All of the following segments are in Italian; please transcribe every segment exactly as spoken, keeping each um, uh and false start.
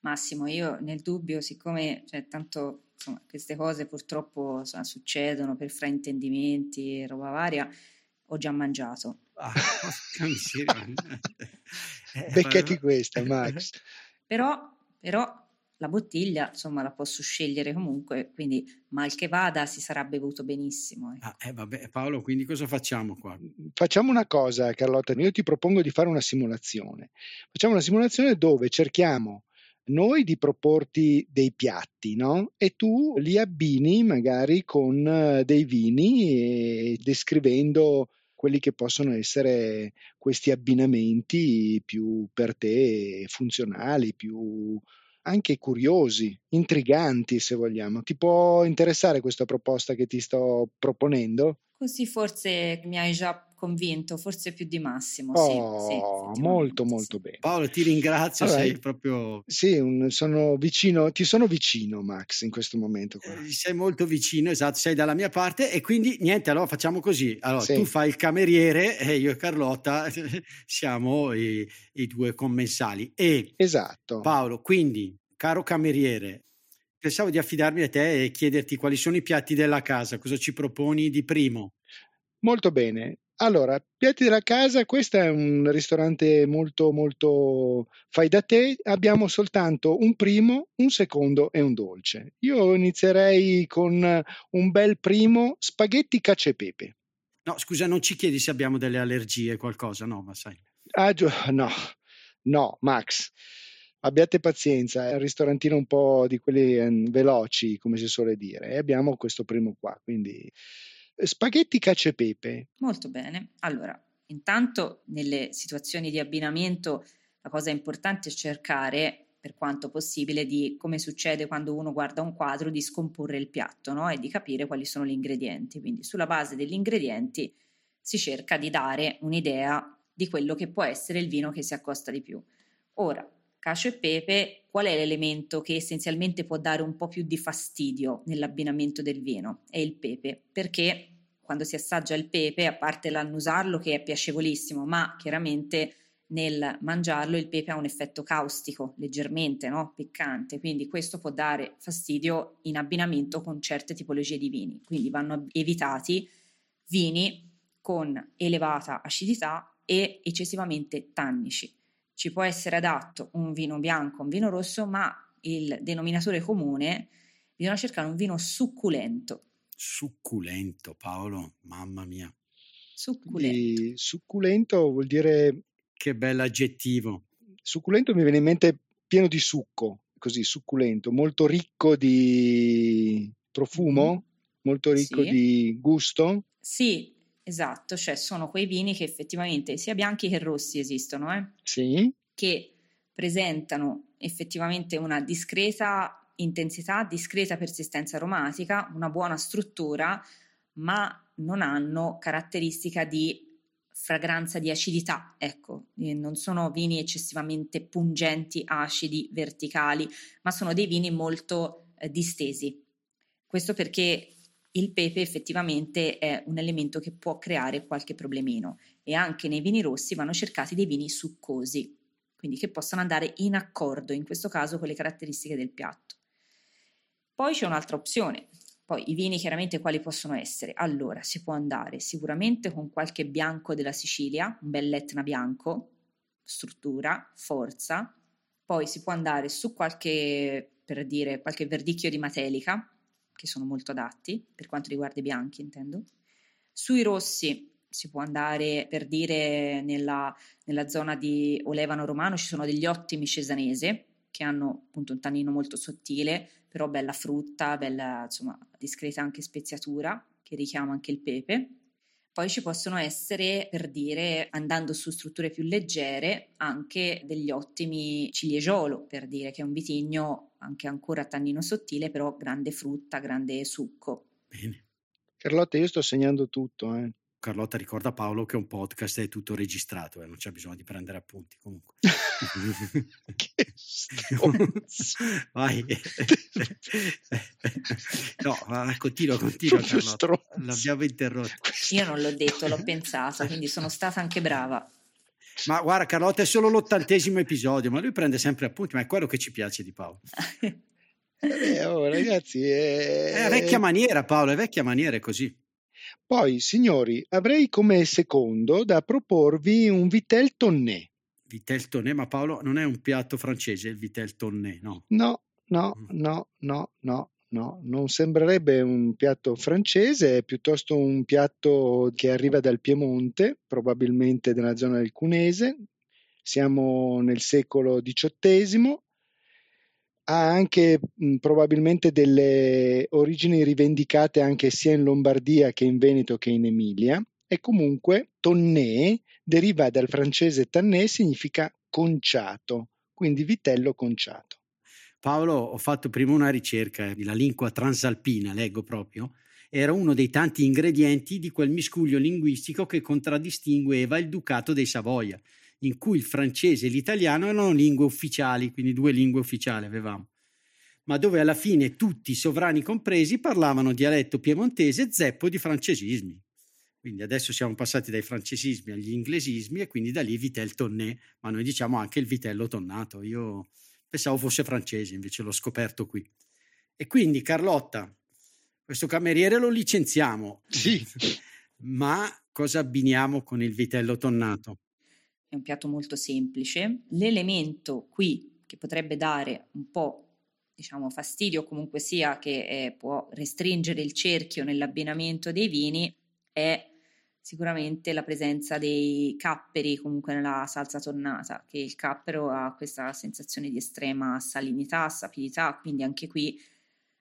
Massimo, io nel dubbio, siccome cioè, tanto insomma, queste cose purtroppo insomma, succedono per fraintendimenti e roba varia, ho già mangiato. Ah, Beccati questa, Max. Però, però la bottiglia insomma la posso scegliere comunque, quindi mal che vada si sarà bevuto benissimo. Ecco. Ah, eh, vabbè, Paolo, quindi cosa facciamo qua? Facciamo una cosa, Carlotta, io ti propongo di fare una simulazione. Facciamo una simulazione dove cerchiamo noi di proporti dei piatti, no? E tu li abbini magari con dei vini e descrivendo quelli che possono essere questi abbinamenti più per te funzionali, più anche curiosi, intriganti se vogliamo. Ti può interessare questa proposta che ti sto proponendo? Così forse mi hai già convinto, forse più di Massimo. Oh, sì, sì, molto molto sì. Bene. Paolo, ti ringrazio, allora, sei proprio... Sì, un, sono vicino, ti sono vicino Max in questo momento. Qua. Eh, sei molto vicino, esatto, sei dalla mia parte e quindi niente, allora facciamo così. Allora sì. Tu fai il cameriere e io e Carlotta siamo i, i due commensali. E esatto. Paolo, quindi, caro cameriere, pensavo di affidarmi a te e chiederti quali sono i piatti della casa, cosa ci proponi di primo? Molto bene. Allora, piatti della casa, questo è un ristorante molto molto fai da te, abbiamo soltanto un primo, un secondo e un dolce. Io inizierei con un bel primo, spaghetti cacio e pepe. No, scusa, non ci chiedi se abbiamo delle allergie qualcosa, no, ma sai. Ah, no, no, Max. Abbiate pazienza, è un ristorantino un po' di quelli um, veloci, come si suole dire, e abbiamo questo primo qua, quindi spaghetti cacio e pepe. Molto bene, allora, intanto nelle situazioni di abbinamento la cosa importante è cercare, per quanto possibile, di, come succede quando uno guarda un quadro, di scomporre il piatto, no? E di capire quali sono gli ingredienti, quindi sulla base degli ingredienti si cerca di dare un'idea di quello che può essere il vino che si accosta di più. Ora, cacio e pepe, qual è l'elemento che essenzialmente può dare un po' più di fastidio nell'abbinamento del vino? È il pepe, perché quando si assaggia il pepe, a parte l'annusarlo che è piacevolissimo, ma chiaramente nel mangiarlo il pepe ha un effetto caustico, leggermente, no? Piccante, quindi questo può dare fastidio in abbinamento con certe tipologie di vini, quindi vanno evitati vini con elevata acidità e eccessivamente tannici. Ci può essere adatto un vino bianco, un vino rosso, ma il denominatore comune, bisogna cercare un vino succulento. Succulento, Paolo, mamma mia. Succulento. E succulento vuol dire... Che bell'aggettivo. Succulento mi viene in mente pieno di succo, così, succulento, molto ricco di profumo, mm. molto ricco sì. di gusto. Sì. Esatto, cioè sono quei vini che effettivamente sia bianchi che rossi esistono, eh? Sì. Che presentano effettivamente una discreta intensità, discreta persistenza aromatica, una buona struttura, ma non hanno caratteristica di fragranza di acidità, ecco, non sono vini eccessivamente pungenti, acidi, verticali, ma sono dei vini molto eh, distesi. Questo perché il pepe effettivamente è un elemento che può creare qualche problemino e anche nei vini rossi vanno cercati dei vini succosi, quindi che possano andare in accordo, in questo caso, con le caratteristiche del piatto. Poi c'è un'altra opzione, poi i vini chiaramente quali possono essere? Allora, si può andare sicuramente con qualche bianco della Sicilia, un bel Etna bianco, struttura, forza, poi si può andare su qualche, per dire, qualche verdicchio di Matelica, che sono molto adatti, per quanto riguarda i bianchi intendo. Sui rossi si può andare, per dire, nella, nella zona di Olevano Romano ci sono degli ottimi cesanese, che hanno appunto un tannino molto sottile, però bella frutta, bella, insomma, discreta anche speziatura, che richiama anche il pepe. Poi ci possono essere, per dire, andando su strutture più leggere, anche degli ottimi ciliegiolo, per dire, che è un vitigno anche ancora tannino sottile, però grande frutta, grande succo. Bene. Carlotta, io sto segnando tutto, eh. Carlotta, ricorda Paolo che un podcast è tutto registrato, eh? Non c'è bisogno di prendere appunti comunque. Che stronzo. Vai. No, ma continua, continua Carlotta. L'abbiamo interrotto. Io non l'ho detto, l'ho pensato, quindi sono stata anche brava. Ma guarda Carlotta, è solo l'ottantesimo episodio, ma lui prende sempre appunti, ma è quello che ci piace di Paolo. Eh, oh, ragazzi, eh... è vecchia maniera Paolo, è vecchia maniera, è così. Poi, signori, avrei come secondo da proporvi un vitello tonnato. Vitello tonnato, ma Paolo, non è un piatto francese il vitello tonnato, no? No, no, no, no, no, no. Non sembrerebbe un piatto francese, è piuttosto un piatto che arriva dal Piemonte, probabilmente dalla zona del Cunese. Siamo nel secolo diciottesimo. Ha anche mh, probabilmente delle origini rivendicate anche sia in Lombardia che in Veneto che in Emilia, e comunque tonné deriva dal francese tanné, significa conciato, quindi vitello conciato. Paolo, ho fatto prima una ricerca, la lingua transalpina, leggo proprio, era uno dei tanti ingredienti di quel miscuglio linguistico che contraddistingueva il Ducato dei Savoia, in cui il francese e l'italiano erano lingue ufficiali, quindi due lingue ufficiali avevamo, ma dove alla fine tutti, sovrani compresi, parlavano dialetto piemontese zeppo di francesismi. Quindi adesso siamo passati dai francesismi agli inglesismi e quindi da lì vitello tonnato, ma noi diciamo anche il vitello tonnato. Io pensavo fosse francese, invece l'ho scoperto qui. E quindi Carlotta, questo cameriere lo licenziamo. Sì. Ma cosa abbiniamo con il vitello tonnato? È un piatto molto semplice. L'elemento qui che potrebbe dare un po', diciamo, fastidio, comunque sia, che eh, può restringere il cerchio nell'abbinamento dei vini, è sicuramente la presenza dei capperi comunque nella salsa tonnata, che il cappero ha questa sensazione di estrema salinità, sapidità, quindi anche qui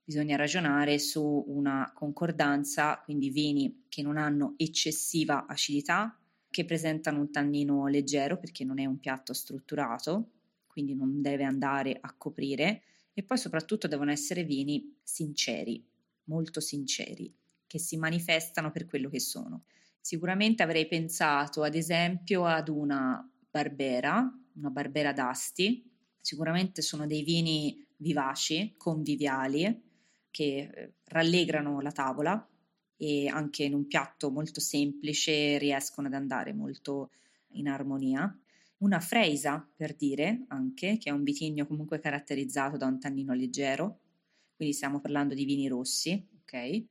bisogna ragionare su una concordanza, quindi vini che non hanno eccessiva acidità, che presentano un tannino leggero perché non è un piatto strutturato, quindi non deve andare a coprire, e poi soprattutto devono essere vini sinceri, molto sinceri, che si manifestano per quello che sono. Sicuramente avrei pensato ad esempio ad una Barbera, una Barbera d'Asti. Sicuramente sono dei vini vivaci, conviviali, che rallegrano la tavola, e anche in un piatto molto semplice riescono ad andare molto in armonia. Una Freisa, per dire, anche, che è un vitigno comunque caratterizzato da un tannino leggero, quindi stiamo parlando di vini rossi, ok?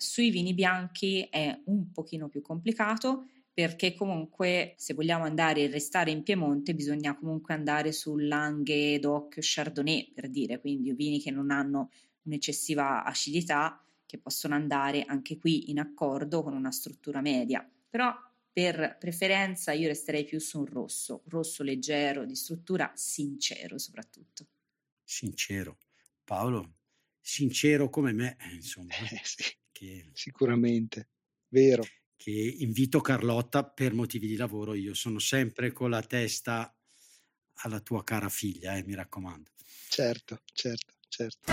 Sui vini bianchi è un pochino più complicato, perché comunque se vogliamo andare e restare in Piemonte bisogna comunque andare sul Langhe D O C Chardonnay, per dire, quindi vini che non hanno un'eccessiva acidità, che possono andare anche qui in accordo con una struttura media. Però per preferenza io resterei più su un rosso, rosso leggero, di struttura, sincero soprattutto. Sincero. Paolo, sincero come me, insomma. Eh, sì. Che, sicuramente, vero. Che invito Carlotta per motivi di lavoro, io sono sempre con la testa alla tua cara figlia, eh, mi raccomando. Certo, certo, certo.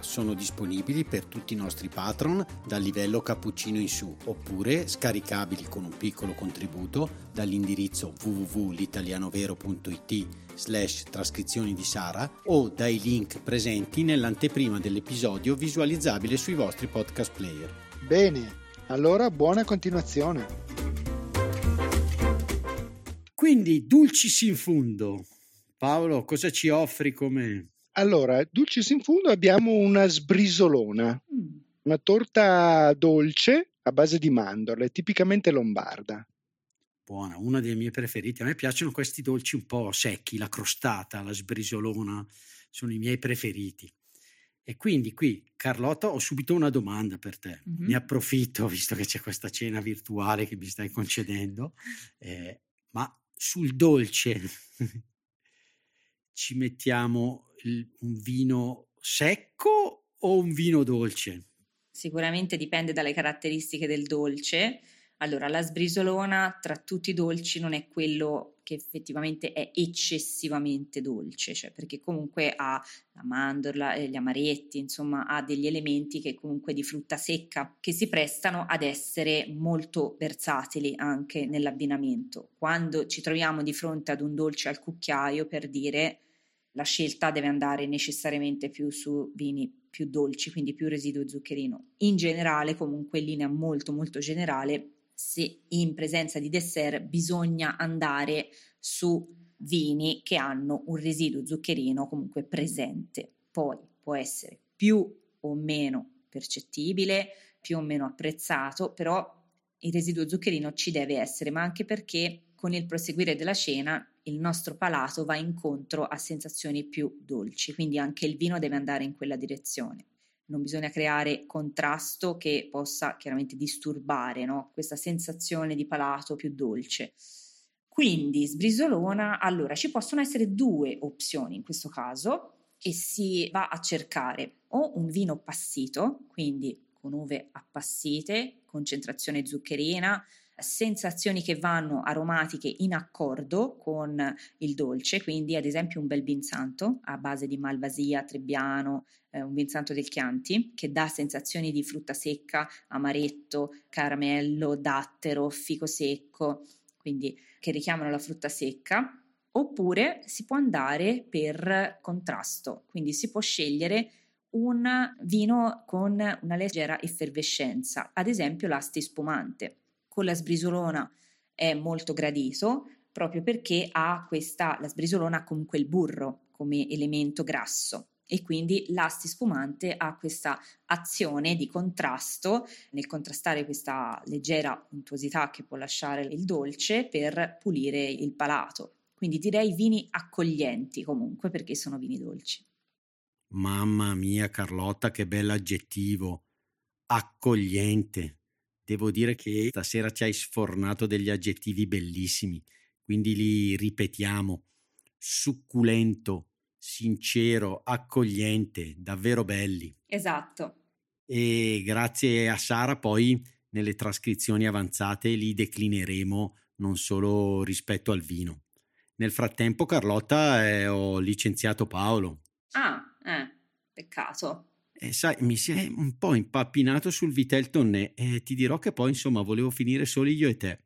Sono disponibili per tutti i nostri patron dal livello cappuccino in su, oppure scaricabili con un piccolo contributo dall'indirizzo w w w punto italianovero punto it slash trascrizioni di Sara o dai link presenti nell'anteprima dell'episodio visualizzabile sui vostri podcast player. Bene, allora buona continuazione. Quindi dulcis in fundo, Paolo, cosa ci offri come... Allora, dulcis in fundo abbiamo una sbrisolona, una torta dolce a base di mandorle, tipicamente lombarda. Buona, una delle mie preferite. A me piacciono questi dolci un po' secchi, la crostata, la sbrisolona, sono i miei preferiti. E quindi qui, Carlotta, ho subito una domanda per te. Mm-hmm. Ne approfitto, visto che c'è questa cena virtuale che mi stai concedendo, eh, ma sul dolce ci mettiamo il, un vino secco o un vino dolce? Sicuramente dipende dalle caratteristiche del dolce. Allora, la sbrisolona tra tutti i dolci non è quello che effettivamente è eccessivamente dolce, cioè perché comunque ha la mandorla, gli amaretti, insomma ha degli elementi che comunque di frutta secca che si prestano ad essere molto versatili anche nell'abbinamento. Quando ci troviamo di fronte ad un dolce al cucchiaio, per dire, la scelta deve andare necessariamente più su vini più dolci, quindi più residuo zuccherino. In generale, comunque in linea molto molto generale, se in presenza di dessert bisogna andare su vini che hanno un residuo zuccherino comunque presente. Poi può essere più o meno percettibile, più o meno apprezzato, però il residuo zuccherino ci deve essere, ma anche perché con il proseguire della cena il nostro palato va incontro a sensazioni più dolci, quindi anche il vino deve andare in quella direzione. Non bisogna creare contrasto che possa chiaramente disturbare, no? Questa sensazione di palato più dolce. Quindi sbrisolona, allora ci possono essere due opzioni in questo caso e si va a cercare o un vino appassito, quindi con uve appassite, concentrazione zuccherina, sensazioni che vanno aromatiche in accordo con il dolce, quindi ad esempio un bel vin santo a base di malvasia trebbiano, eh, un vin santo del Chianti che dà sensazioni di frutta secca, amaretto, caramello, dattero, fico secco, quindi che richiamano la frutta secca. Oppure si può andare per contrasto, quindi si può scegliere un vino con una leggera effervescenza, ad esempio l'asti spumante. Con la sbrisolona è molto gradito proprio perché ha questa, la sbrisolona ha comunque il burro come elemento grasso e quindi l'asti spumante ha questa azione di contrasto nel contrastare questa leggera puntuosità che può lasciare il dolce per pulire il palato. Quindi direi vini accoglienti comunque perché sono vini dolci. Mamma mia Carlotta, che bell'aggettivo, accogliente. Devo dire che stasera ci hai sfornato degli aggettivi bellissimi, quindi li ripetiamo: succulento, sincero, accogliente, davvero belli. Esatto. E grazie a Sara poi nelle trascrizioni avanzate li declineremo non solo rispetto al vino. Nel frattempo Carlotta eh, ho licenziato Paolo. Ah, eh, peccato. Eh, sai, mi si è un po' impappinato sul vitello tonnato e eh, ti dirò che poi insomma volevo finire solo io e te.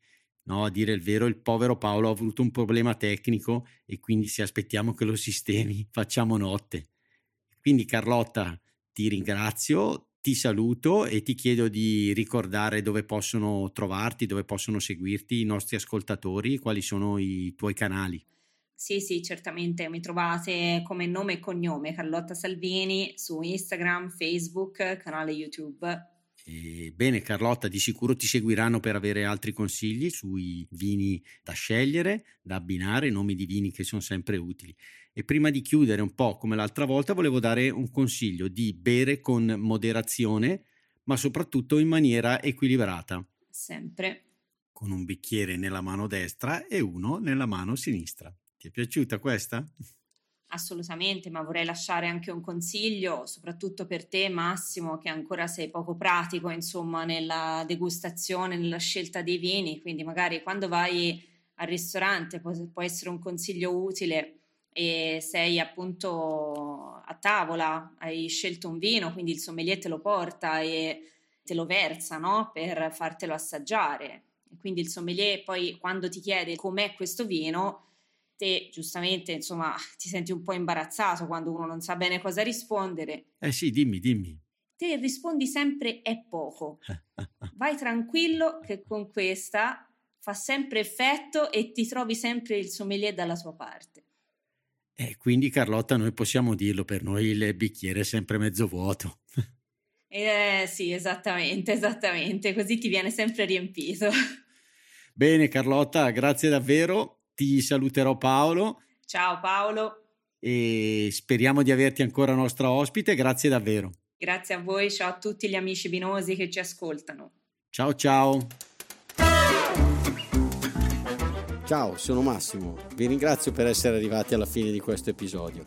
No, a dire il vero il povero Paolo ha avuto un problema tecnico e quindi se aspettiamo che lo sistemi facciamo notte. Quindi Carlotta, ti ringrazio, ti saluto e ti chiedo di ricordare dove possono trovarti, dove possono seguirti i nostri ascoltatori, quali sono i tuoi canali. Sì, sì, certamente mi trovate come nome e cognome Carlotta Salvini su Instagram, Facebook, canale YouTube. E bene Carlotta, di sicuro ti seguiranno per avere altri consigli sui vini da scegliere, da abbinare, nomi di vini che sono sempre utili. E prima di chiudere, un po' come l'altra volta, volevo dare un consiglio di bere con moderazione, ma soprattutto in maniera equilibrata. Sempre. Con un bicchiere nella mano destra e uno nella mano sinistra. Ti è piaciuta questa? Assolutamente, ma vorrei lasciare anche un consiglio, soprattutto per te Massimo, che ancora sei poco pratico, insomma, nella degustazione, nella scelta dei vini, quindi magari quando vai al ristorante può, può essere un consiglio utile e sei appunto a tavola, hai scelto un vino, quindi il sommelier te lo porta e te lo versa, no? Per fartelo assaggiare. Quindi il sommelier poi quando ti chiede com'è questo vino, te giustamente insomma ti senti un po' imbarazzato quando uno non sa bene cosa rispondere. Eh sì, dimmi, dimmi. Te rispondi sempre è poco. Vai tranquillo che con questa fa sempre effetto e ti trovi sempre il sommelier dalla tua parte. E eh, quindi Carlotta, noi possiamo dirlo, per noi il bicchiere è sempre mezzo vuoto. Eh sì, esattamente, esattamente, così ti viene sempre riempito. Bene Carlotta, grazie davvero. Ti saluterò Paolo. Ciao Paolo. e speriamo di averti ancora nostra ospite. Grazie davvero. Grazie a voi, ciao a tutti gli amici vinosi che ci ascoltano. Ciao ciao. Ciao, sono Massimo. Vi ringrazio per essere arrivati alla fine di questo episodio.